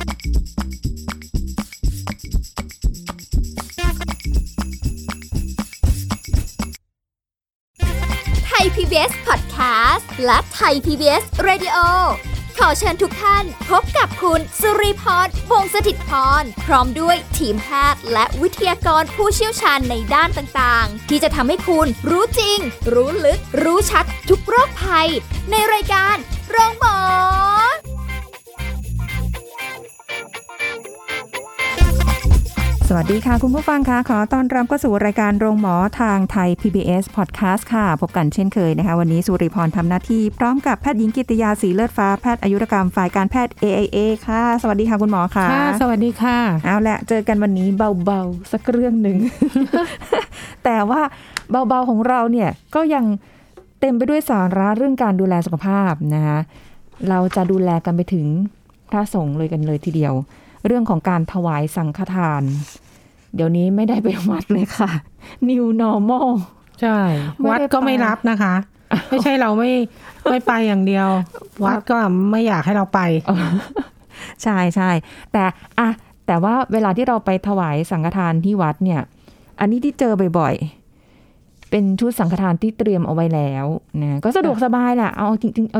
ไทย PBS Podcast และไทย PBS Radio ขอเชิญทุกท่านพบกับคุณสุริพร วงศ์สถิตพรพร้อมด้วยทีมแพทย์และวิทยากรผู้เชี่ยวชาญในด้านต่างๆที่จะทำให้คุณรู้จริงรู้ลึกรู้ชัดทุกโรคภัยในรายการโรงหมอสวัสดีค่ะคุณผู้ฟังค่ะขอต้อนรับเข้าสู่รายการโรงหมอทางไทย PBS Podcast ค่ะพบกันเช่นเคยนะคะวันนี้สุริพรทำหน้าที่พร้อมกับแพทย์หญิงกิติยาสีเลือดฟ้าแพทย์อายุรกรรมฝ่ายการแพทย์ AIA ค่ะสวัสดีค่ะคุณหมอค่ะสวัสดีค่ะเอาละเจอกันวันนี้เบาๆสักเรื่องนึง แต่ว่าเบาๆของเราเนี่ยก็ยังเต็มไปด้วยสาระเรื่องการดูแลสุขภาพนะคะเราจะดูแลกันไปถึงพระสงฆ์เลยกันเลยทีเดียวเรื่องของการถวายสังฆทานเดี๋ยวนี้ไม่ได้ไปวัดเลยค่ะ New Normal ใช่วัดก็ไม่รับนะคะไม่ใช่เราไม่ไปอย่างเดียววัดก็ไม่อยากให้เราไปใช่ๆแต่ว่าเวลาที่เราไปถวายสังฆทานที่วัดเนี่ยอันนี้ที่เจอบ่อยๆเป็นชุดสังฆทานที่เตรียมเอาไว้แล้วนะก็สะดวกสบายแหละเอา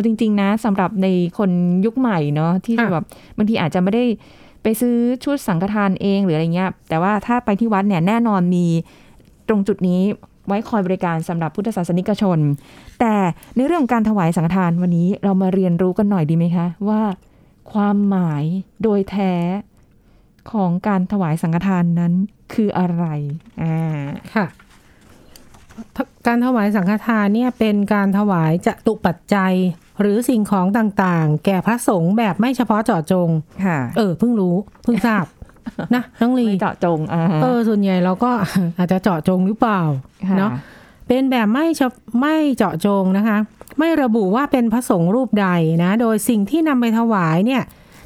จริงๆนะสำหรับในคนยุคใหม่เนาะที่แบบบางทีอาจจะไม่ได้ไปซื้อชุดสังฆทานเองหรืออะไรเงี้ยแต่ว่าถ้าไปที่วัดเนี่ยแน่นอนมีตรงจุดนี้ไว้คอยบริการสำหรับพุทธศาสนิกชนแต่ในเรื่องการถวายสังฆทานวันนี้เรามาเรียนรู้กันหน่อยดีไหมคะว่าความหมายโดยแท้ของการถวายสังฆทานนั้นคืออะไรค่ะการถวายสังฆทานเนี่ยเป็นการถวายจตุปัจจัยหรือสิ่งของต่างๆแก่พระสงฆ์แบบไม่เฉพาะเจาะจงเพิ่งรู้เพิ่งทราบ นะน้องลีเจาะจงส่วนใหญ่เราก็อาจจะเจาะจงหรือเปล่าเนาะเป็นแบบไม่เจาะจงนะคะไม่ระบุว่าเป็นพระสงฆ์รูปใดนะโดยสิ่งที่นำไปถวายเนี่ย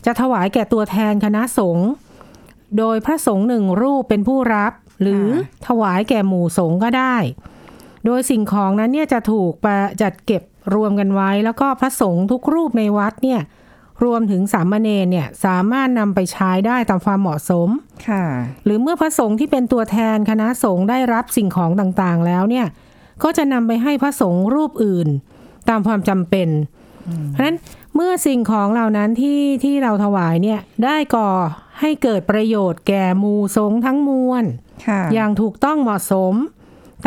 จะถวายแก่ตัวแทนคณะสงฆ์โดยพระสงฆ์หนึ่งรูปเป็นผู้รับหรือถวายแก่หมู่สงฆ์ก็ได้โดยสิ่งของนั้นเนี่ยจะถูกจัดเก็บรวมกันไว้แล้วก็พระสงฆ์ทุกรูปในวัดเนี่ยรวมถึงสามเณรเนี่ยสามารถนำไปใช้ได้ตามความเหมาะสมค่ะหรือเมื่อพระสงฆ์ที่เป็นตัวแทนคณะสงฆ์ได้รับสิ่งของต่างๆแล้วเนี่ยก็จะนำไปให้พระสงฆ์รูปอื่นตามความจำเป็นเพราะฉะนั้นเมื่อสิ่งของเหล่านั้นที่เราถวายเนี่ยได้ก่อให้เกิดประโยชน์แก่หมู่สงฆ์ทั้งมวลอย่างถูกต้องเหมาะสม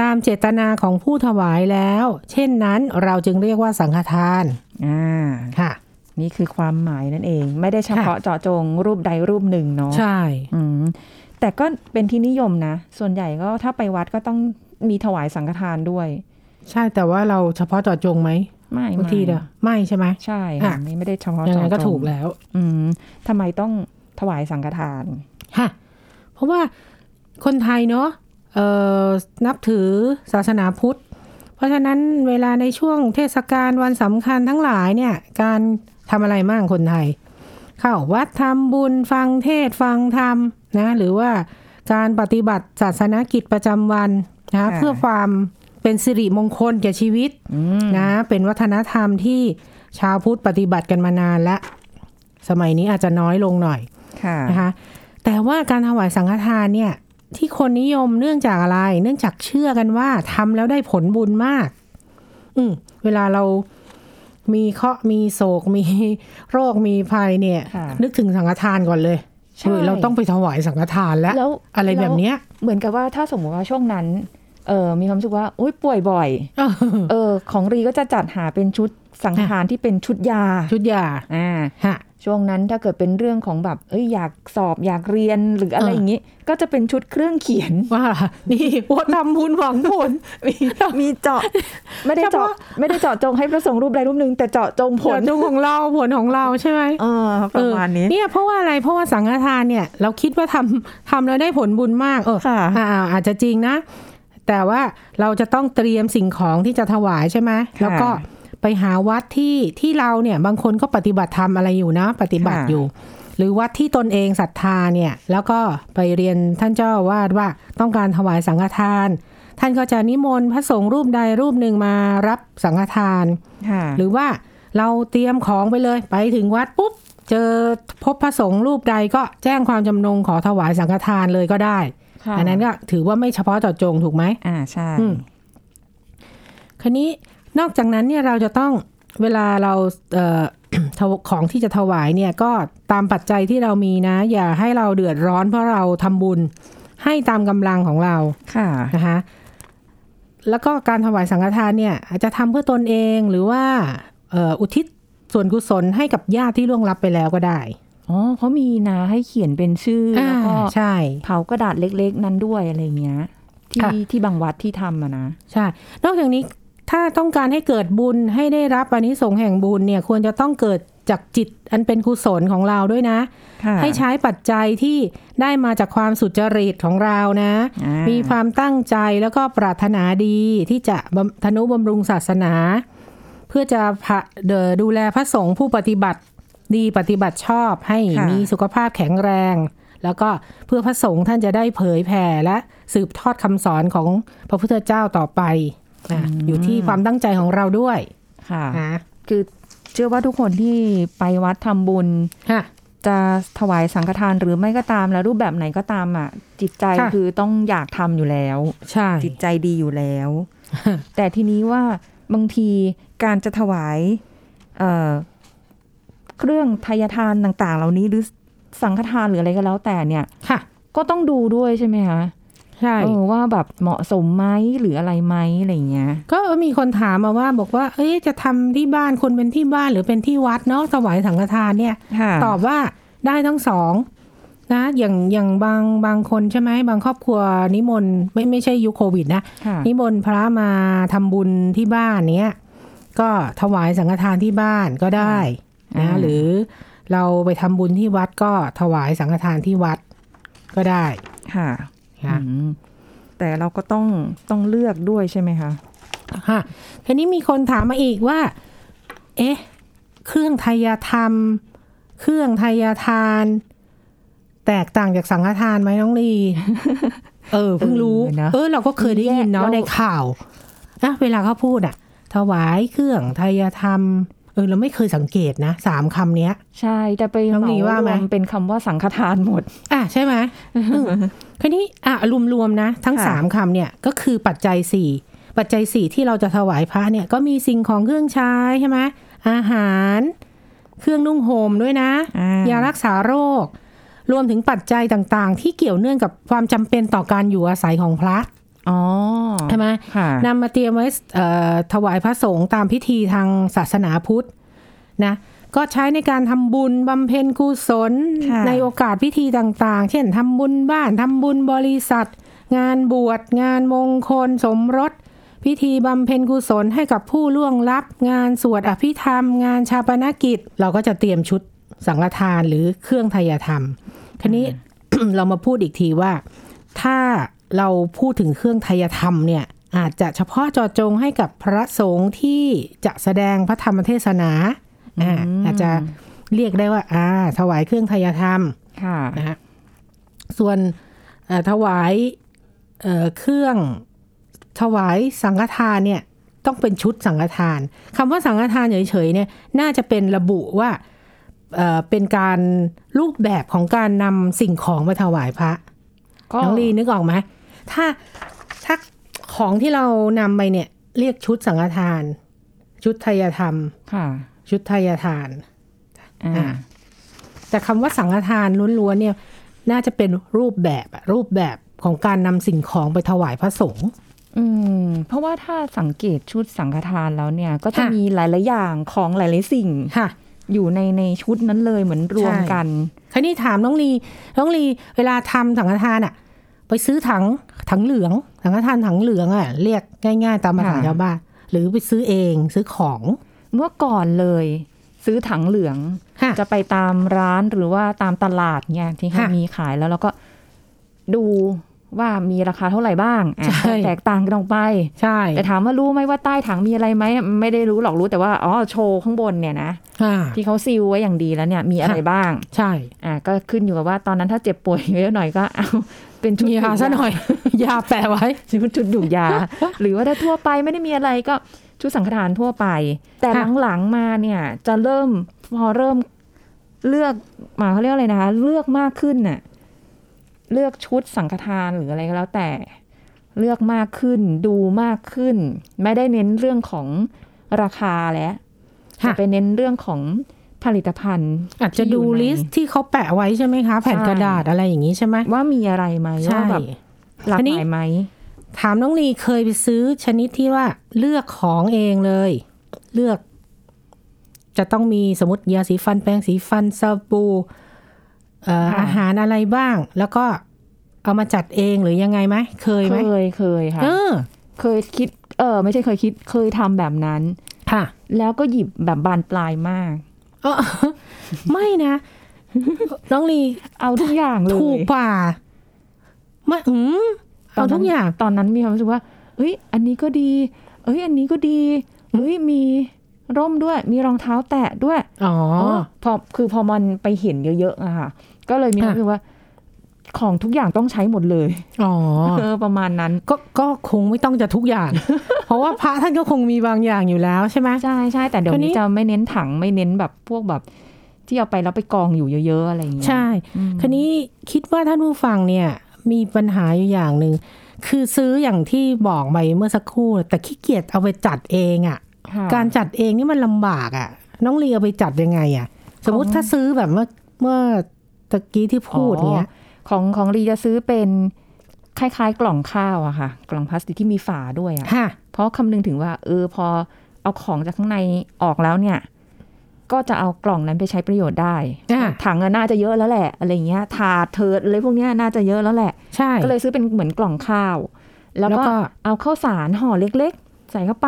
ตามเจตนาของผู้ถวายแล้วเช่นนั้นเราจึงเรียกว่าสังฆทานค่ะนี่คือความหมายนั่นเองไม่ได้เฉพาะเจาะจงรูปใดรูปหนึ่งเนาะใช่แต่ก็เป็นที่นิยมนะส่วนใหญ่ก็ถ้าไปวัดก็ต้องมีถวายสังฆทานด้วยใช่แต่ว่าเราเฉพาะเจาะจงไหมไม่บางทีเด้อไม่ใช่ไหมใช่ค่ะไม่ได้เฉพาะเจาะจงยังไงก็ถูกแล้วทำไมต้องถวายสังฆทานค่ะเพราะว่าคนไทยเนาะนับถือศาสนาพุทธเพราะฉะนั้นเวลาในช่วงเทศกาลวันสำคัญทั้งหลายเนี่ยการทำอะไรมั่งคนไทยเข้าวัดทำบุญฟังเทศฟังธรรมนะหรือว่าการปฏิบัติศาสนกิจประจำวันนะเพื่อความเป็นสิริมงคลแก่ชีวิตนะเป็นวัฒนธรรมที่ชาวพุทธปฏิบัติกันมานานและสมัยนี้อาจจะน้อยลงหน่อยนะคะแต่ว่าการถวายสังฆทานเนี่ยที่คนนิยมเนื่องจากอะไรเนื่องจากเชื่อกันว่าทำแล้วได้ผลบุญมากเวลาเรามีเคราะห์มีโศกมีโรคมีภัยเนี่ยนึกถึงสังฆทานก่อนเลยใช่เราต้องไปถวายสังฆทานแล้วอะไรแบบเนี้ยเหมือนกับว่าถ้าสมมติว่าช่วงนั้นมีความรู้สึกว่าโอ๊ยป่วยบ่อยของรีก็จะจัดหาเป็นชุดสังฆทานที่เป็นชุดยาช่วงนั้นถ้าเกิดเป็นเรื่องของแบบอยากสอบอยากเรียนหรืออะไรอย่างนี้ก็จะเป็นชุดเครื่องเขียนว่านี่วัดทำบุญหวังผล มีเจาะ ไม่ได้เจาะจงให้พระสงฆ์รูปใดรูปหนึ่งแต่เจาะจงผลของเราผลของเราใช่ไหมประมาณนี้เนี่ยเพราะว่าอะไรเพราะว่าสังฆทานเนี่ยเราคิดว่าทำแล้วได้ผลบุญมากอาจจะจริงนะแต่ว่าเราจะต้องเตรียมสิ่งของที่จะถวายใช่ไหมแล้วก็ไปหาวัดที่เราเนี่ยบางคนก็ปฏิบัติธรรมอะไรอยู่นะปฏิบัติอยู่หรือวัดที่ตนเองศรัทธาเนี่ยแล้วก็ไปเรียนท่านเจ้าอาวาสว่าต้องการถวายสังฆทานท่านก็จะนิมนต์พระสงฆ์รูปใดรูปหนึ่งมารับสังฆทานหรือว่าเราเตรียมของไปเลยไปถึงวัดปุ๊บ เจอพบพระสงฆ์รูปใดก็แจ้งความจำนงขอถวายสังฆทานเลยก็ได้อันนั้นก็ถือว่าไม่เฉพาะเจาะจงถูกไหมใช่คราวนี้นอกจากนั้นเนี่ยเราจะต้องเวลาเราของที่จะถวายเนี่ยก็ตามปัจจัยที่เรามีนะอย่าให้เราเดือดร้อนเพราะเราทำบุญให้ตามกำลังของเราค่ะนะคะแล้วก็การถวายสังฆทานเนี่ยอาจจะทำเพื่อตนเองหรือว่าอุทิศส่วนกุศลให้กับญาติที่ล่วงลับไปแล้วก็ได้อ๋อเขามีนะให้เขียนเป็นชื่อแล้วก็เผากระดาษเล็กๆนั้นด้วยอะไรเงี้ยที่บางวัดที่ทำอะนะใช่นอกจากนี้ถ้าต้องการให้เกิดบุญให้ได้รับอานิสงส์แห่งบุญเนี่ยควรจะต้องเกิดจากจิตอันเป็นกุศลของเราด้วยนะให้ใช้ปัจจัยที่ได้มาจากความสุจริตของเรานะมีความตั้งใจแล้วก็ปรารถนาดีที่จะทนุบำรุงศาสนาเพื่อจะดูแลพระสงฆ์ผู้ปฏิบัติดีปฏิบัติชอบให้มีสุขภาพแข็งแรงแล้วก็เพื่อพระสงฆ์ท่านจะได้เผยแผ่และสืบทอดคำสอนของพระพุทธเจ้าต่อไปอยู่ที่ความตั้งใจของเราด้วยค่ะคือเชื่อว่าทุกคนที่ไปวัดทำบุญจะถวายสังฆทานหรือไม่ก็ตามแล้วรูปแบบไหนก็ตามอ่ะจิตใจคือต้องอยากทำอยู่แล้วจิตใจดีอยู่แล้วแต่ทีนี้ว่าบางทีการจะถวายเครื่องทายทานต่างๆเหล่านี้หรือสังฆทานหรืออะไรก็แล้วแต่เนี่ยก็ต้องดูด้วยใช่ไหมคะใช่ว่าแบบเหมาะสมไหมหรืออะไรไหมอะไรเงี้ยก็มีคนถามมาว่าบอกว่าเอ๊ะจะทำที่บ้านคนเป็นที่บ้านหรือเป็นที่วัดเนาะถวายสังฆทานเนี่ยตอบว่าได้ทั้งสองนะอย่างบางคนใช่ไหมบางครอบครัวนิมนต์ไม่ใช่ยุคโควิดนะนิมนต์พระมาทำบุญที่บ้านเนี้ยก็ถวายสังฆทานที่บ้านก็ได้นะหรือเราไปทำบุญที่วัดก็ถวายสังฆทานที่วัดก็ได้ค่ะแต่เราก็ต้องเลือกด้วยใช่ไหมคะค่ะทีนี้มีคนถามมาอีกว่าเอ๊ะเครื่องไทยธรรมเครื่องไทยทานแตกต่างจากสังฆทานไหมน้องลี เพิ่งรู้นะเราก็เคยได้ยินเนาะในข่าวนะเวลาเขาพูดอะถวายเครื่องไทยธรรมเราไม่เคยสังเกตนะสามคำนี้ใช่จะไปน้องลีว่ามันเป็นคำว่าสังฆทานหมดใช่ไหม คราวนี้รวมๆนะทั้ง3คำเนี่ยก็คือปัจจัย4ปัจจัย4ที่เราจะถวายพระเนี่ยก็มีสิ่งของเครื่องใช้ใช่ไหมอาหารเครื่องนุ่งห่มด้วยนะยารักษาโรครวมถึงปัจจัยต่างๆที่เกี่ยวเนื่องกับความจำเป็นต่อการอยู่อาศัยของพระใช่ไหมนำมาเตรียมไว้ถวายพระสงฆ์ตามพิธีทางศาสนาพุทธนะก็ใช้ในการทำบุญบำเพ็ญกุศลในโอกาสพิธีต่างๆเช่นทำบุญบ้านทำบุญบริษัทงานบวชงานมงคลสมรสพิธีบำเพ็ญกุศลให้กับผู้ล่วงลับงานสวดอภิธรรมงานชาปนกิจเราก็จะเตรียมชุดสังฆทานหรือเครื่องไทยธรรมทีนี้ เรามาพูดอีกทีว่าถ้าเราพูดถึงเครื่องไทยธรรมเนี่ยอาจจะเฉพาะเจาะจงให้กับพระสงฆ์ที่จะแสดงพระธรรมเทศนาอาจจะเรียกได้ว่าถวายเครื่องไทยธรรมนะฮะส่วนถวายเครื่องถวายสังฆทานเนี่ยต้องเป็นชุดสังฆทานคำว่าสังฆทานเฉยๆเนี่ยน่าจะเป็นระบุว่าเป็นการรูปแบบของการนำสิ่งของมาถวายพระน้องลีนึกออกไหมถ้าของที่เรานำไปเนี่ยเรียกชุดสังฆทานชุดไทยธรรมชุดไทยทานแต่คำว่าสังฆทานล้วนๆเนี่ยน่าจะเป็นรูปแบบของการนำสิ่งของไปถวายพระสงฆ์เพราะว่าถ้าสังเกตชุดสังฆทานแล้วเนี่ยก็จะมีหลายๆอย่างของหลายๆสิ่งอยู่ในชุดนั้นเลยเหมือนรวมกันคราวนี้ถามน้องลีเวลาทำสังฆทานอ่ะไปซื้อถังเหลืองสังฆทานถังเหลืองอ่ะเรียกง่ายๆตามภาษาชาวบ้านหรือไปซื้อเองซื้อของเมื่อก่อนเลยซื้อถังเหลืองจะไปตามร้านหรือว่าตามตลาดเนี่ยที่เขามีขายแล้วเราก็ดูว่ามีราคาเท่าไหร่บ้างแตกต่างกันออกไปแต่ถามว่ารู้ไหมว่าใต้ถังมีอะไรไหมไม่ได้รู้หรอกรู้แต่ว่าโชว์ข้างบนเนี่ยนะที่เขาซีลไว้อย่างดีแล้วเนี่ยมีอะไรบ้างใช่ก็ขึ้นอยู่กับว่าตอนนั้นถ้าเจ็บป่วยเยอะหน่อยก็เอาเป็นชุดยาซะหน่อยยาแปะไว้ชุดดุยาหรือว่าถ้าทั่วไปไม่ได้มีอะไรก็ชุดสังฆทานทั่วไปแต่หลังๆมาเนี่ยจะเริ่มพอเริ่ม เลือกมาเขาเรียกอะไรนะคะเลือกมากขึ้นน่ะเลือกชุดสังฆทานหรืออะไรก็แล้วแต่เลือกมากขึ้นดูมากขึ้นไม่ได้เน้นเรื่องของราคาแล้วจะไปเน้นเรื่องของผลิตภัณฑ์อาจจะดูลิสต์ที่เขาแปะไว้ใช่ไหมคะแผ่นกระดาษอะไรอย่างนี้ใช่ไหมว่ามีอะไรไหมว่าแบบหลากหลายไหมถามน้องลีเคยไปซื้อชนิดที่ว่าเลือกของเองเลยเลือกจะต้องมีสมมติยาสีฟันแปรงสีฟันสบู่อาหารอะไรบ้างแล้วก็เอามาจัดเองหรือยังไงไหมเคยไหมเคยค่ะเคยคิดไม่ใช่เคยคิดเคยทำแบบนั้นค่ะแล้วก็หยิบแบบบานปลายมากไม่นะน้องลีเอาทุกอย่างเลยถูกป่ะมาเอาทุกอย่างตอนนั้นมีความรู้สึกว่าเฮ้ยอันนี้ก็ดีเฮ้ยอันนี้ก็ดีเฮ้ยมีร่มด้วยมีรองเท้าแตะด้วยอ๋อพอมันไปเห็นเยอะๆอะค่ะก็เลยมีความรู้สึกว่าของทุกอย่างต้องใช้หมดเลยอ๋อประมาณนั้นก็คงไม่ต้องจะทุกอย่าง เพราะว่าพระท่านก็คงมีบางอย่างอยู่แล้วใช่ไหมใช่ใช่แต่เดี๋ยวนี้จะไม่เน้นถังไม่เน้นแบบพวกแบบที่เอาไปแล้วไปกองอยู่เยอะๆอะไรอย่างเงี้ยใช่คราวนี้คิดว่าท่านผู้ฟังเนี่ยมีปัญหาอยู่อย่างนึงคือซื้ออย่างที่บอกไปเมื่อสักครู่แต่ขี้เกียจเอาไปจัดเองอ่ะการจัดเองนี่มันลำบากอ่ะน้องลีเอาไปจัดยังไงอ่ะสมมติถ้าซื้อแบบเมื่อตะกี้ที่พูดเนี้ยของลีจะซื้อเป็นคล้ายๆกล่องข้าวอะค่ะกล่องพลาสติกที่มีฝาด้วยอะเพราะคำนึงถึงว่าพอเอาของจากข้างในออกแล้วเนี่ยก็จะเอากล่องนั้นไปใช้ประโยชน์ได้ถังน่าจะเยอะแล้วแหละอะไรเงี้ยถาดเถิดอะไรพวกเนี้ยน่าจะเยอะแล้วแหละก็เลยซื้อเป็นเหมือนกล่องข้าวแล้วก็เอาข้าวสารห่อเล็กๆใส่เข้าไป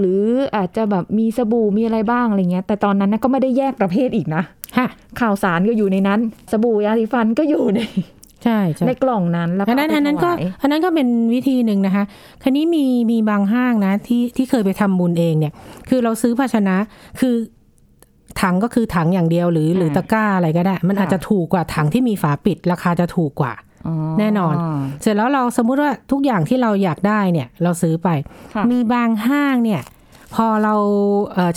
หรืออาจจะแบบมีสบู่มีอะไรบ้างอะไรเงี้ยแต่ตอนนั้นก็ไม่ได้แยกประเภทอีกนะข่าวสารก็อยู่ในนั้นสบู่ยาสีฟันก็อยู่ในใช่ในกล่องนั้นแล้วอันนั้นก็เป็นวิธีหนึ่งนะคะคราวนี้มีบางห้างนะที่เคยไปทำบุญเองเนี่ยคือเราซื้อภาชนะคือถังก็คือถังอย่างเดียวหรือตะกร้าอะไรก็ได้มันอาจจะถูกกว่าถังที่มีฝาปิดราคาจะถูกกว่าแน่นอนเสร็จแล้วเราสมมุติว่าทุกอย่างที่เราอยากได้เนี่ยเราซื้อไปมีบางห้างเนี่ยพอเรา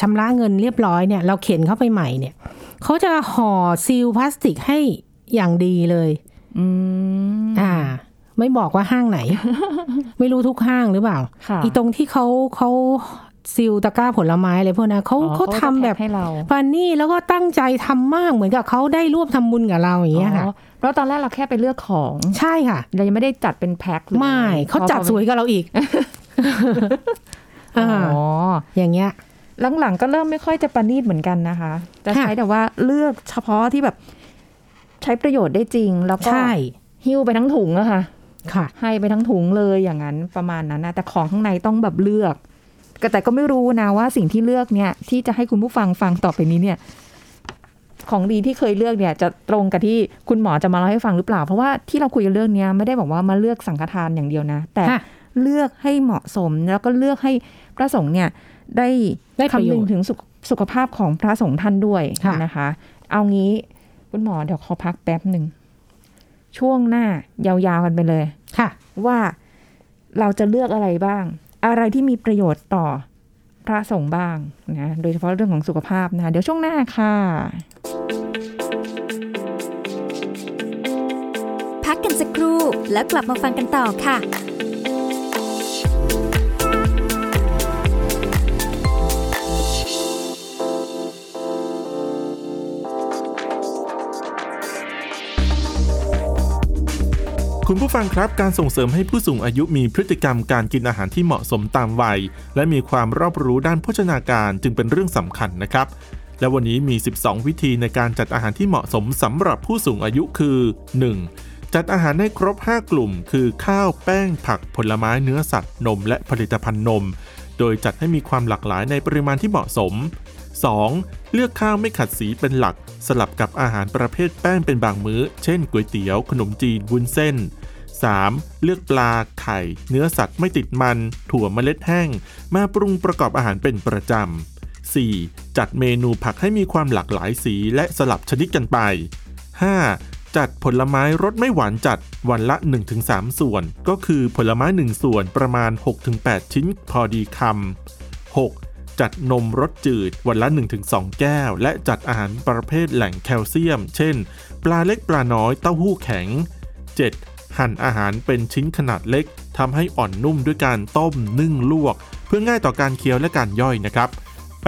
ชำระเงินเรียบร้อยเนี่ยเราเข็นเข้าไปใหม่เนี่ยเขาจะห่อซีลพลาสติกให้อย่างดีเลยไม่บอกว่าห้างไหน ไม่รู้ทุกห้างหรือเปล่า อีตรงที่เขาซีลตะกร้าผลไม้อะไรพวกนั้นเขาทำแบบปานนี่แล้วก็ตั้งใจทำมากเหมือนกับเขาได้ร่วมทำบุญกับเราอย่างเงี้ยค่ะเพราะตอนแรกเราแค่ไปเลือกของใช่ค่ะเรายังไม่ได้จัดเป็นแพ็คเลยไม่เขาจัดสวยกับเราอีก อย่างเงี้ยหลังๆก็เริ่มไม่ค่อยจะประณีตเหมือนกันนะคะจะใช้แต่ว่าเลือกเฉพาะที่แบบใช้ประโยชน์ได้จริงแล้วก็หิ้วไปทั้งถุงอะค่ะให้ไปทั้งถุงเลยอย่างนั้นประมาณนั้นนะแต่ของข้างในต้องแบบเลือกแต่ก็ไม่รู้นะว่าสิ่งที่เลือกเนี่ยที่จะให้คุณผู้ฟังฟังต่อไปนี้เนี่ยของดีที่เคยเลือกเนี่ยจะตรงกับที่คุณหมอจะมาเล่าให้ฟังหรือเปล่าเพราะว่าที่เราคุยกันเรื่องนี้ไม่ได้บอกว่ามาเลือกสังฆทานอย่างเดียวนะแต่เลือกให้เหมาะสมแล้วก็เลือกให้พระสงฆ์เนี่ยได้คำนึงถึงสุขภาพของพระสงฆ์ท่านด้วยนะคะเอางี้คุณหมอเดี๋ยวขอพักแป๊บหนึ่งช่วงหน้ายาวๆกันไปเลยค่ะว่าเราจะเลือกอะไรบ้างอะไรที่มีประโยชน์ต่อพระสงฆ์บ้างนะโดยเฉพาะเรื่องของสุขภาพนะคะเดี๋ยวช่วงหน้าค่ะพักกันสักครู่แล้วกลับมาฟังกันต่อค่ะคุณผู้ฟังครับการส่งเสริมให้ผู้สูงอายุมีพฤติกรรมการกินอาหารที่เหมาะสมตามวัยและมีความรอบรู้ด้านโภชนาการจึงเป็นเรื่องสำคัญนะครับและวันนี้มี12วิธีในการจัดอาหารที่เหมาะสมสำหรับผู้สูงอายุคือ 1. จัดอาหารให้ครบ5กลุ่มคือข้าวแป้งผักผลไม้เนื้อสัตว์นมและผลิตภัณฑ์นมโดยจัดให้มีความหลากหลายในปริมาณที่เหมาะสม 2. เลือกข้าวไม่ขัดสีเป็นหลักสลับกับอาหารประเภทแป้งเป็นบางมื้อเช่นก๋วยเตี๋ยวขนมจีนวุ้นเส้น 3. เลือกปลาไข่เนื้อสัตว์ไม่ติดมันถั่วเมล็ดแห้งมาปรุงประกอบอาหารเป็นประจำ 4. จัดเมนูผักให้มีความหลากหลายสีและสลับชนิดกันไป 5. จัดผลไม้รสไม่หวานจัดวันละ 1-3 ส่วนก็คือผลไม้1ส่วนประมาณ 6-8 ชิ้นพอดีคำ 6. จัดนมรสจืดวันละ 1-2 แก้วและจัดอาหารประเภทแหล่งแคลเซียมเช่นปลาเล็กปลาน้อยเต้าหู้แข็ง 7. หั่นอาหารเป็นชิ้นขนาดเล็กทำให้อ่อนนุ่มด้วยการต้มนึ่งลวกเพื่อง่ายต่อการเคี้ยวและการย่อยนะครับ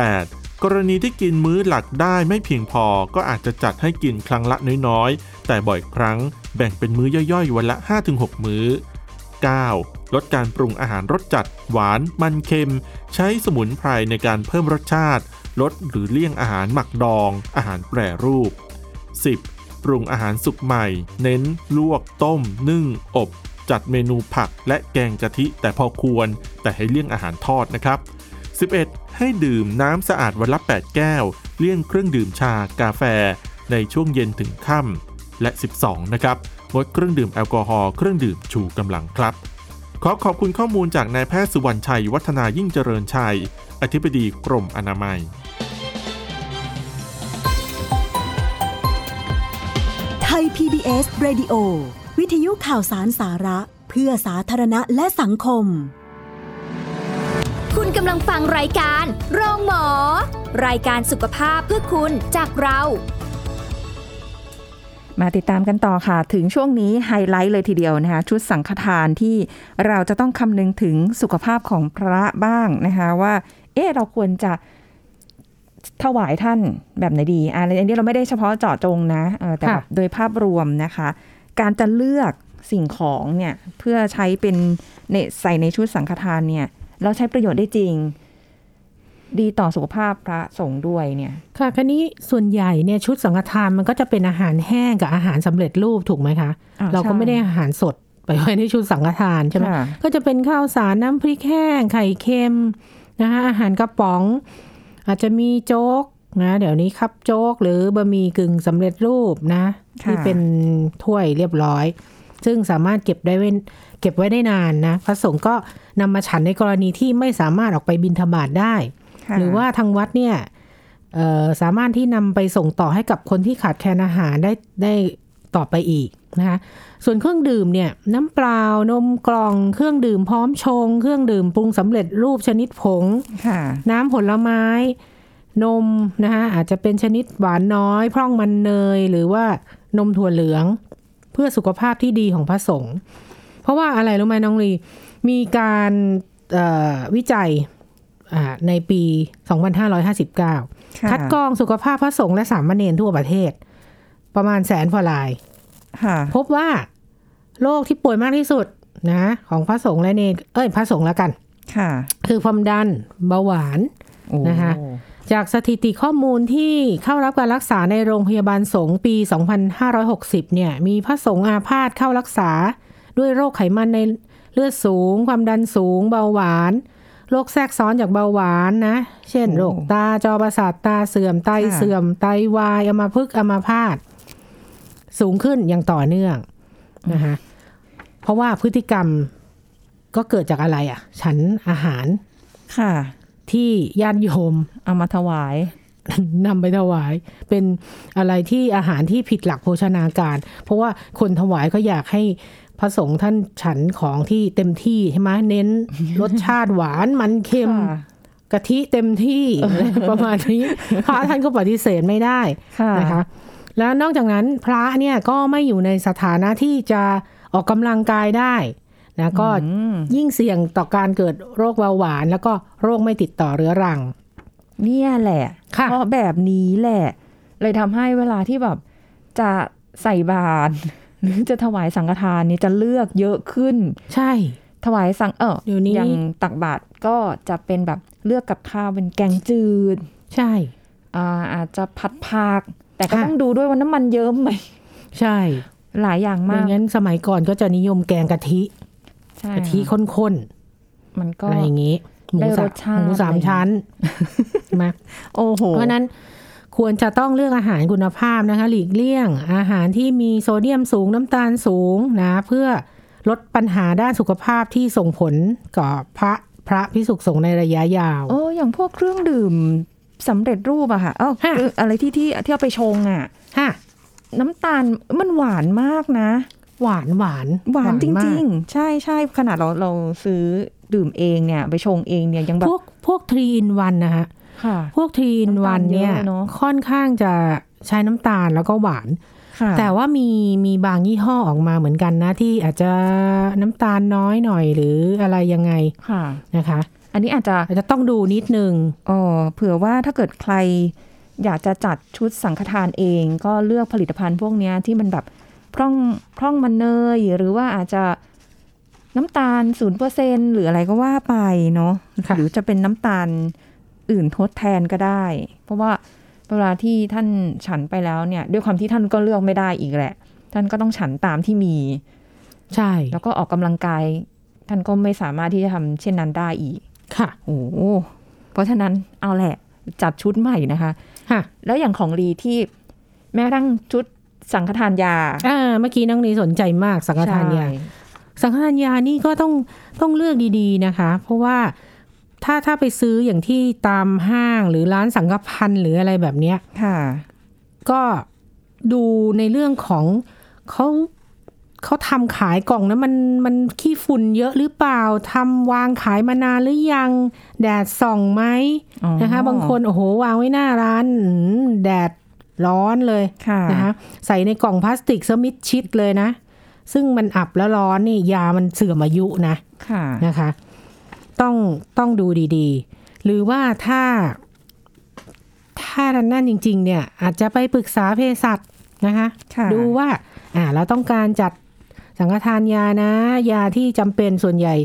8.กรณีที่กินมื้อหลักได้ไม่เพียงพอก็อาจจะจัดให้กินครั้งละน้อยๆแต่บ่อยครั้งแบ่งเป็นมื้อย่อยๆวันละ 5-6 มื้อ 9. ลดการปรุงอาหารรสจัดหวานมันเค็มใช้สมุนไพรในการเพิ่มรสชาติลดหรือเลี่ยงอาหารหมักดองอาหารแปรรูป 10. ปรุงอาหารสุกใหม่เน้นลวกต้มนึ่งอบจัดเมนูผักและแกงกะทิแต่พอควรแต่ให้เลี่ยงอาหารทอดนะครับ 11.ให้ดื่มน้ำสะอาดวันละ8แก้วเลี่ยงเครื่องดื่มชากาแฟในช่วงเย็นถึงค่ำและ12นะครับงดเครื่องดื่มแอลกอฮอล์เครื่องดื่มชูกำลังครับขอบคุณข้อมูลจากนายแพทย์สุวรรณชัยวัฒนายิ่งเจริญชัยอธิบดีกรมอนามัยไทย PBS Radio วิทยุข่าวสารสาระเพื่อสาธารณะและสังคมคุณกำลังฟังรายการโรงหมอรายการสุขภาพเพื่อคุณจากเรามาติดตามกันต่อค่ะถึงช่วงนี้ไฮไลท์เลยทีเดียวนะคะชุดสังฆทานที่เราจะต้องคำนึงถึงสุขภาพของพระบ้างนะคะว่าเราควรจะถวายท่านแบบไหนดีอันนี้เราไม่ได้เฉพาะเจาะจงนะแต่แบบโดยภาพรวมนะคะการจะเลือกสิ่งของเนี่ยเพื่อใช้เป็นใส่ในชุดสังฆทานเนี่ยเราใช้ประโยชน์ได้จริงดีต่อสุขภาพพระสงฆ์ด้วยเนี่ยค่ะคราวนี้ส่วนใหญ่เนี่ยชุดสังฆทานมันก็จะเป็นอาหารแห้งกับอาหารสำเร็จรูปถูกไหมคะเราก็ไม่ได้อาหารสดไปไว้ในชุดสังฆทานใช่ไหมก็จะเป็นข้าวสารน้ำพริกแห้งไข่เค็มนะคะอาหารกระป๋องอาจจะมีโจ๊กนะเดี๋ยวนี้ครับโจ๊กหรือบะหมี่กึ่งสำเร็จรูปนะที่เป็นถ้วยเรียบร้อยซึ่งสามารถเก็บไว้ได้นานนะพระสงฆ์ก็นำมาฉันในกรณีที่ไม่สามารถออกไปบิณฑบาตได้หรือว่าทางวัดเนี่ยสามารถที่นำไปส่งต่อให้กับคนที่ขาดแคลนอาหารได้ต่อไปอีกนะคะส่วนเครื่องดื่มเนี่ยน้ำเปล่านมกล่องเครื่องดื่มพร้อมชงเครื่องดื่มปรุงสำเร็จรูปชนิดผงน้ำผลไม้นมนะคะอาจจะเป็นชนิดหวานน้อยพร่องมันเนยหรือว่านมถั่วเหลืองเพื่อสุขภาพที่ดีของพระสงฆ์เพราะว่าอะไรรู้ไหมน้องลีมีการวิจัยในปี 2559 คัดกรองสุขภาพพระสงฆ์และสามเณรทั่วประเทศประมาณ100,000 กว่ารายพบว่าโรคที่ป่วยมากที่สุดนะของพระสงฆ์และเนรพระสงฆ์แล้วกันคือความดันเบาหวานนะคะจากสถิติข้อมูลที่เข้ารับการรักษาในโรงพยาบาลสงฆ์ปี 2560 เนี่ยมีพระสงฆ์อาพาธเข้ารักษาด้วยโรคไขมันในเลือดสูงความดันสูงเบาหวานโรคแทรกซ้อนจากเบาหวานนะเช่นโรคตาจอประสาทตาเสื่อมไตเสื่อมไตวายอัมพฤกษ์อัมพาตสูงขึ้นอย่างต่อเนื่องนะคะเพราะว่าพฤติกรรมก็เกิดจากอะไรฉันอาหารค่ะที่ญาติโยมเอามาถวาย นำไปถวายเป็นอะไรที่อาหารที่ผิดหลักโภชนาการเพราะว่าคนถวายก็อยากให้พระสงฆ์ท่านฉันของที่เต็มที่ใช่ไหมเน้น รสชาติหวานมันเค็ม กะทิเต็มที่ ประมาณนี้พระท่านก็ปฏิเสธไม่ได้ นะคะแล้วนอกจากนั้นพระเนี่ยก็ไม่อยู่ในสถานะที่จะออกกำลังกายได้นะก็ยิ่งเสี่ยงต่อการเกิดโรคเบาหวานแล้วก็โรคไม่ติดต่อเรื้อรังเนี่ยแหละเพราะแบบนี้แหละเลยทำให้เวลาที่แบบจะใส่บาตรหรือจะถวายสังฆทานนี่จะเลือกเยอะขึ้นใช่ถวายสังอย่างตักบาตรก็จะเป็นแบบเลือกกับข้าวเป็นแกงจืดใช่อาจจะผัดผักแต่ก็ต้องดูด้วยว่าน้ำมันเยอะไหมใช่หลายอย่างมากงั้นสมัยก่อนก็จะนิยมแกงกะทิกะทิข้นๆมันก็อะไรอย่างนี้หมูสามชั้นมาโอ้โหเพราะนั้นควรจะต้องเลือกอาหารคุณภาพนะคะหลีกเลี่ยงอาหารที่มีโซเดียมสูงน้ำตาลสูงนะเพื่อลดปัญหาด้านสุขภาพที่ส่งผลต่อพระภิกษุสงฆ์ในระยะยาวอย่างพวกเครื่องดื่มสำเร็จรูปอะค่ะอะไรที่เอาไปชงอะน้ำตาลมันหวานมากนะหวานจริงๆใช่ๆขนาดเราซื้อ ดื่มเองเนี่ยไปชงเองเนี่ยยังแบบพวก3 in 1นะคะพวก3 in 1เนี่ยค่อนข้างจะใช้น้ำตาลแล้วก็หวานแต่ว่ามีบางยี่ห้อออกมาเหมือนกันนะที่อาจจะน้ำตาลน้อยหน่อยหรืออะไรยังไงนะคะอันนี้อาจจะต้องดูนิดนึงเผื่อว่าถ้าเกิดใครอยากจะจัดชุดสังฆทานเองก็เลือกผลิตภัณฑ์พวกนี้ที่มันแบบพร่องมันเนยหรือว่าอาจจะน้ำตาล 0% หรืออะไรก็ว่าไปเนาะหรือจะเป็นน้ำตาลอื่นทดแทนก็ได้เพราะว่าเวลาที่ท่านฉันไปแล้วเนี่ยด้วยความที่ท่านก็เลือกไม่ได้อีกแหละท่านก็ต้องฉันตามที่มีใช่แล้วก็ออกกำลังกายท่านก็ไม่สามารถที่จะทำเช่นนั้นได้อีกค่ะโอ้เพราะฉะนั้นเอาแหละจัดชุดใหม่นะคะค่ะแล้วอย่างของลีที่แม้กระทั่งชุดสังฆทานยาเมื่อกี้น้องลีสนใจมากสังฆทานยาสังฆทานยานี่ก็ต้องเลือกดีๆนะคะเพราะว่าถ้าไปซื้ออย่างที่ตามห้างหรือร้านสังฆพันธ์หรืออะไรแบบเนี้ยค่ะก็ดูในเรื่องของเขาทำขายกล่องนะมันขี้ฝุ่นเยอะหรือเปล่าทำวางขายมานานหรือยังแดดส่องไหมนะคะบางคนโอ้โหวางไว้หน้าร้านแดดร้อนเลยนะคะใส่ในกล่องพลาสติกซะมิดชิดเลยนะซึ่งมันอับแล้วร้อนนี่ยามันเสื่อมอายุนะนะคะต้องดูดีๆหรือว่าถ้านั่นจริงๆเนี่ยอาจจะไปปรึกษาเภสัชนะคะดูว่าเราต้องการจัดสังฆทานยานะยาที่จำเป็นส่วนใหญ่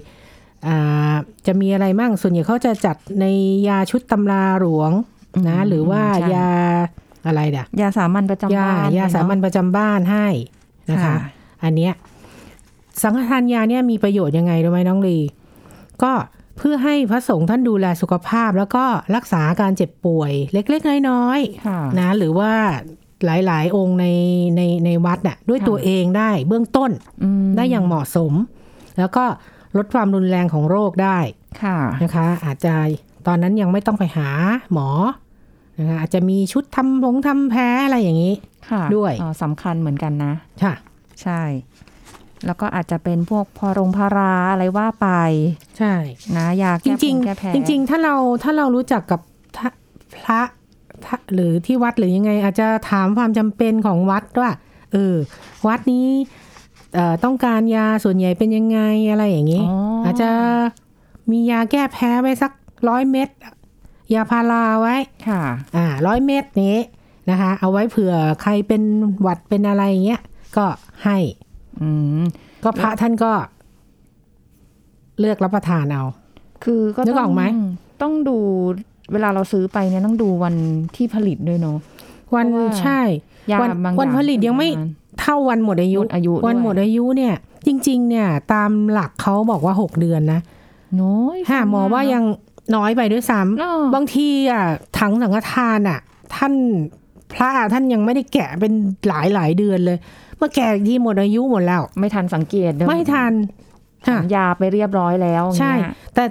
จะมีอะไรมั่งส่วนใหญ่เขาจะจัดในยาชุดตำราหลวงนะหรือว่ายาอะไรเด้อยาสามัญประจำบ้านยาสามัญประจำบ้านให้นะคะอันเนี้ยสังฆทานยาเนี่ยมีประโยชน์ยังไงรู้ไหมน้องลีก็เพื่อให้พระสงฆ์ท่านดูแลสุขภาพแล้วก็รักษาการเจ็บป่วยเล็กๆน้อยๆนะหรือว่าหลายๆองค์ในวัดน่ะด้วยตัวเองได้เบื้องต้นได้อย่างเหมาะสมแล้วก็ลดความรุนแรงของโรคได้นะคะอาจจะตอนนั้นยังไม่ต้องไปหาหมอนะคะอาจจะมีชุดทำแพ้อะไรอย่างนี้ด้วยสำคัญเหมือนกันนะค่ะใช่แล้วก็อาจจะเป็นพวกพาราอะไรว่าไปใช่นะยาแก้ภูมิแก้แพ้จริงๆถ้าเรารู้จักกับพระหรือที่วัดหรือยังไงอาจจะถามความจำเป็นของวัดว่าวัดนี้ต้องการยาส่วนใหญ่เป็นยังไงอะไรอย่างนี้อาจจะมียาแก้แพ้ไว้สัก100 เม็ดยาพาราไว้ค่ะ100 เม็ดนี้นะคะเอาไว้เผื่อใครเป็นหวัดเป็นอะไรอย่างเงี้ยก็ให้ก็พระท่านก็เลือกรับประทานเอาคือก็ต้องดูเวลาเราซื้อไปเนี่ยต้องดูวันที่ผลิตด้วยเนาะวันใช่วันผลิตยังไม่เท่าวันหมดอายุวันหมดอายุเนี่ยจริงๆเนี่ยตามหลักเขาบอกว่า6 เดือนนะน้อยค่ะหมอว่ายังน้อยไปด้วยซ้ำบางทีอ่ะถังสังฆทานอ่ะพระท่านยังไม่ได้แกะเป็นหลายเดือนเลยเมื่อแก่ที่หมดอายุหมดแล้วไม่ทันสังเกตไม่ทันยาไปเรียบร้อยแล้วใช่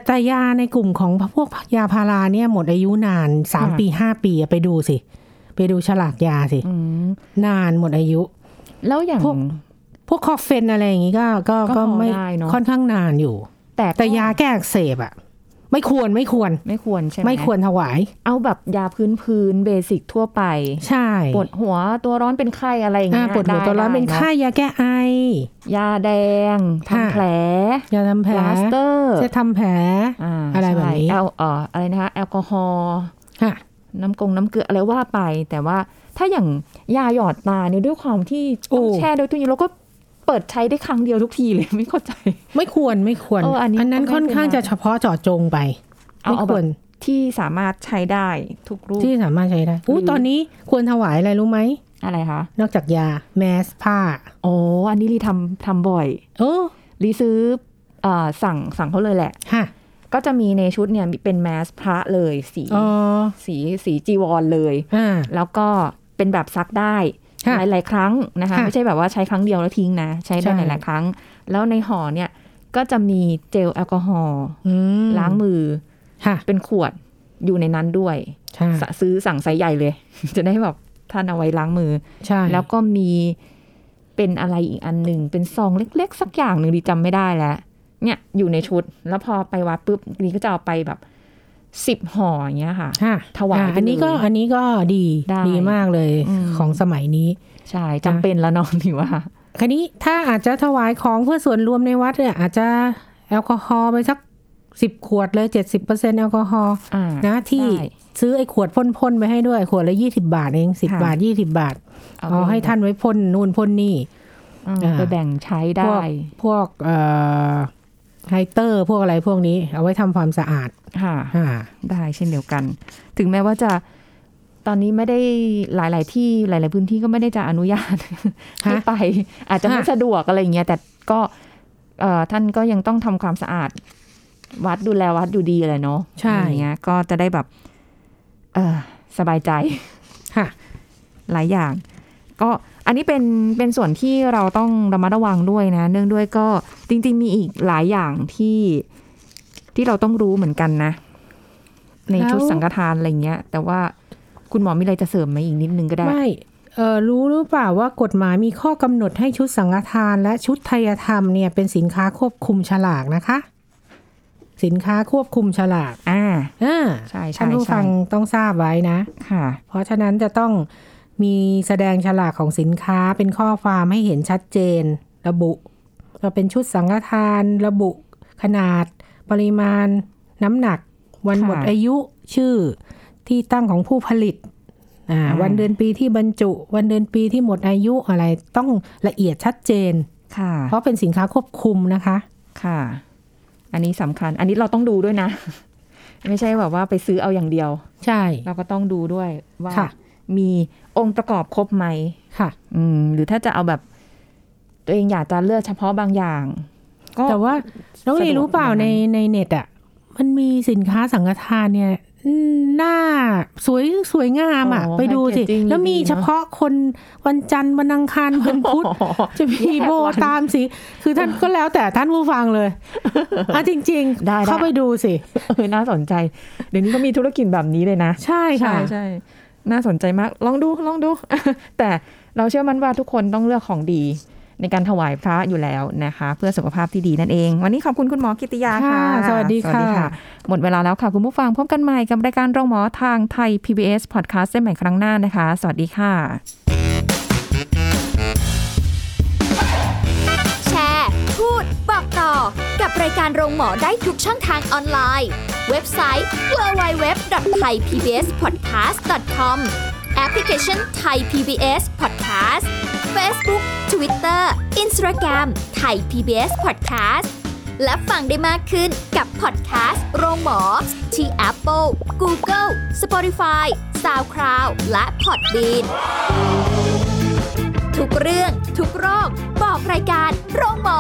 แต่ยาในกลุ่มของพวกยาพาราเนี่ยหมดอายุนาน3 ปี 5 ปีไปดูสิไปดูฉลากยาสินานหมดอายุแล้วอย่างพวกคอเฟนอะไรอย่างงี้ก็ไม่ค่อนข้างนานอยู่แต่ยาแก้อักเสบอ่ะไม่ควรใช่ไหมไม่ควรถวายเอาแบบยาพื้นเบสิกทั่วไปใช่ปวดหัวตัวร้อนเป็นไข้อะไรอย่างเงี้ยปวดหัวตัวร้อนเป็นไข้ยาแก้ไอยาแดงทำแผลยาทำแผลพลาสเตอร์จะทำแผลอะไรแบบนี้อะไรนะคะแอลกอฮอล์น้ำเกลืออะไรว่าไปแต่ว่าถ้าอย่างยาหยอดตาเนี่ยด้วยความที่ต้องแช่โดยทุกอย่างแล้วก็เปิดใช้ได้ครั้งเดียวทุกทีเลยไม่เข้าใจไม่ควรอันนั้นค่อนข้างจะเฉพาะเจาะจงไปไม่ควรที่สามารถใช้ได้ทุกรูปที่สามารถใช้ได้ตอนนี้ควรถวายอะไรรู้ไหมอะไรคะนอกจากยาแมสผ้าโอ้อันนี้รีทำบ่อยรีซื้อสั่งเขาเลยแหละก็จะมีในชุดเนี่ยเป็นแมสพระเลยสีจีวรเลยแล้วก็เป็นแบบซักได้หลายครั้งนะคะไม่ใช่แบบว่าใช้ครั้งเดียวแล้วทิ้งนะใช้ได้หลายครั้งแล้วในห่อเนี่ยก็จะมีเจลแอลกอฮอล์ล้างมือเป็นขวดอยู่ในนั้นด้วยซื้อสั่งไซส์ใหญ่เลย จะได้แบบท่านเอาไว้ล้างมือแล้วก็มีเป็นอะไรอีกอันหนึ่งเป็นซองเล็กๆสักอย่างหนึ่งดิจำไม่ได้แล้ว เนี่ยอยู่ในชุดแล้วพอไปวัดปุ๊บนี่ก็จะเอาไปแบบ10ห่ออย่างเงี้ยค่ะถวายอันนี้ก็ดีมากเลยของสมัยนี้ใช่จำเป็นแล้วน้องถือว่าคราวนี้ถ้าอาจจะถวายของเพื่อส่วนรวมในวัดเนี่ยอาจจะแอลกอฮอล์ไปสัก10ขวดเลย 70% แอลกอฮอล์นะที่ซื้อไอ้ขวดพ่นๆไปให้ด้วยขวดละ20บาทเอง10บาท20บาทเอาให้ท่านไว้พ่นนู่นพ่นนี่ไปแบ่งใช้ได้พวกไฮเตอร์พวกอะไรพวกนี้เอาไว้ทำความสะอาดค่ะได้เช่นเดียวกันถึงแม้ว่าจะตอนนี้ไม่ได้หลายๆที่หลายๆพื้นที่ก็ไม่ได้จะอนุญาตให้ไปอาจจะไม่สะดวกอะไรอย่างเงี้ยแต่ก็ท่านก็ยังต้องทำความสะอาดวัดดูแลวัดอยู่ดีเลยเนาะใช่อย่างเงี้ยก็จะได้แบบสบายใจค่ะหลายอย่างก็อันนี้เป็นส่วนที่เราต้องระมัดระวังด้วยนะเนื่องด้วยก็จริงๆมีอีกหลายอย่างที่เราต้องรู้เหมือนกันนะในชุดสังฆทานอะไรเงี้ยแต่ว่าคุณหมอมีอะไรจะเสริมไหมอีกนิดนึงก็ได้ไม่รู้หรือเปล่าว่ากฎหมายมีข้อกำหนดให้ชุดสังฆทานและชุดไทยธรรมเนี่ยเป็นสินค้าควบคุมฉลากนะคะสินค้าควบคุมฉลากใช่ๆท่านผู้ฟังต้องทราบไว้นะค่ะเพราะฉะนั้นจะต้องมีแสดงฉลากของสินค้าเป็นข้อความให้เห็นชัดเจนระบุว่าเป็นชุดสังฆทานระบุขนาดปริมาณน้ำหนักวันหมดอายุชื่อที่ตั้งของผู้ผลิตวันเดือนปีที่บรรจุวันเดือนปีที่หมดอายุอะไรต้องละเอียดชัดเจนค่ะเพราะเป็นสินค้าควบคุมนะคะค่ะอันนี้สำคัญอันนี้เราต้องดูด้วยนะไม่ใช่แบบว่าไปซื้อเอาอย่างเดียวใช่เราก็ต้องดูด้วยว่ามีองค์ประกอบครบไหมค่ะหรือถ้าจะเอาแบบตัวเองอยากจะเลือกเฉพาะบางอย่างแต่ว่าน้องลีรู้เปล่าในเน็ตอ่ะมันมีสินค้าสังฆทานเนี่ยหน้าสวยงามอ่ะไปดูสิแล้วมีเฉพาะคนวันจันทร์วันอังคารวันพุธจะมีโบตามสิคือท่านก็แล้วแต่ท่านผู้ฟังเลยอ่ะจริงๆเข้าไปดูสิน่าสนใจเดี๋ยวนี้ก็มีธุรกิจแบบนี้เลยนะใช่ค่ะใช่น่าสนใจมากลองดูแต่เราเชื่อมั่นว่าทุกคนต้องเลือกของดีในการถวายพระอยู่แล้วนะคะเพื่อสุขภาพที่ดีนั่นเองวันนี้ขอบคุณคุณหมอกิติยาค่ะสวัสดีค่ะหมดเวลาแล้วค่ะคุณผู้ฟังพบกันใหม่กับรายการโรงหมอทางไทย PBS Podcast ได้ใหม่ครั้งหน้านะคะสวัสดีค่ะแชร์พูดบอกต่อกับรายการโรงหมอได้ทุกช่องทางออนไลน์เว็บไซต์ www.thaipbspodcast.com แอปพลิเคชัน Thai PBS Podcast Facebook Twitter Instagram Thai PBS Podcast และฟังได้มากขึ้นกับพอดแคสต์โรงหมอที่ Apple, Google, Spotify, SoundCloud และ Podbean ทุกเรื่องทุกโรคบอกรายการโรงหมอ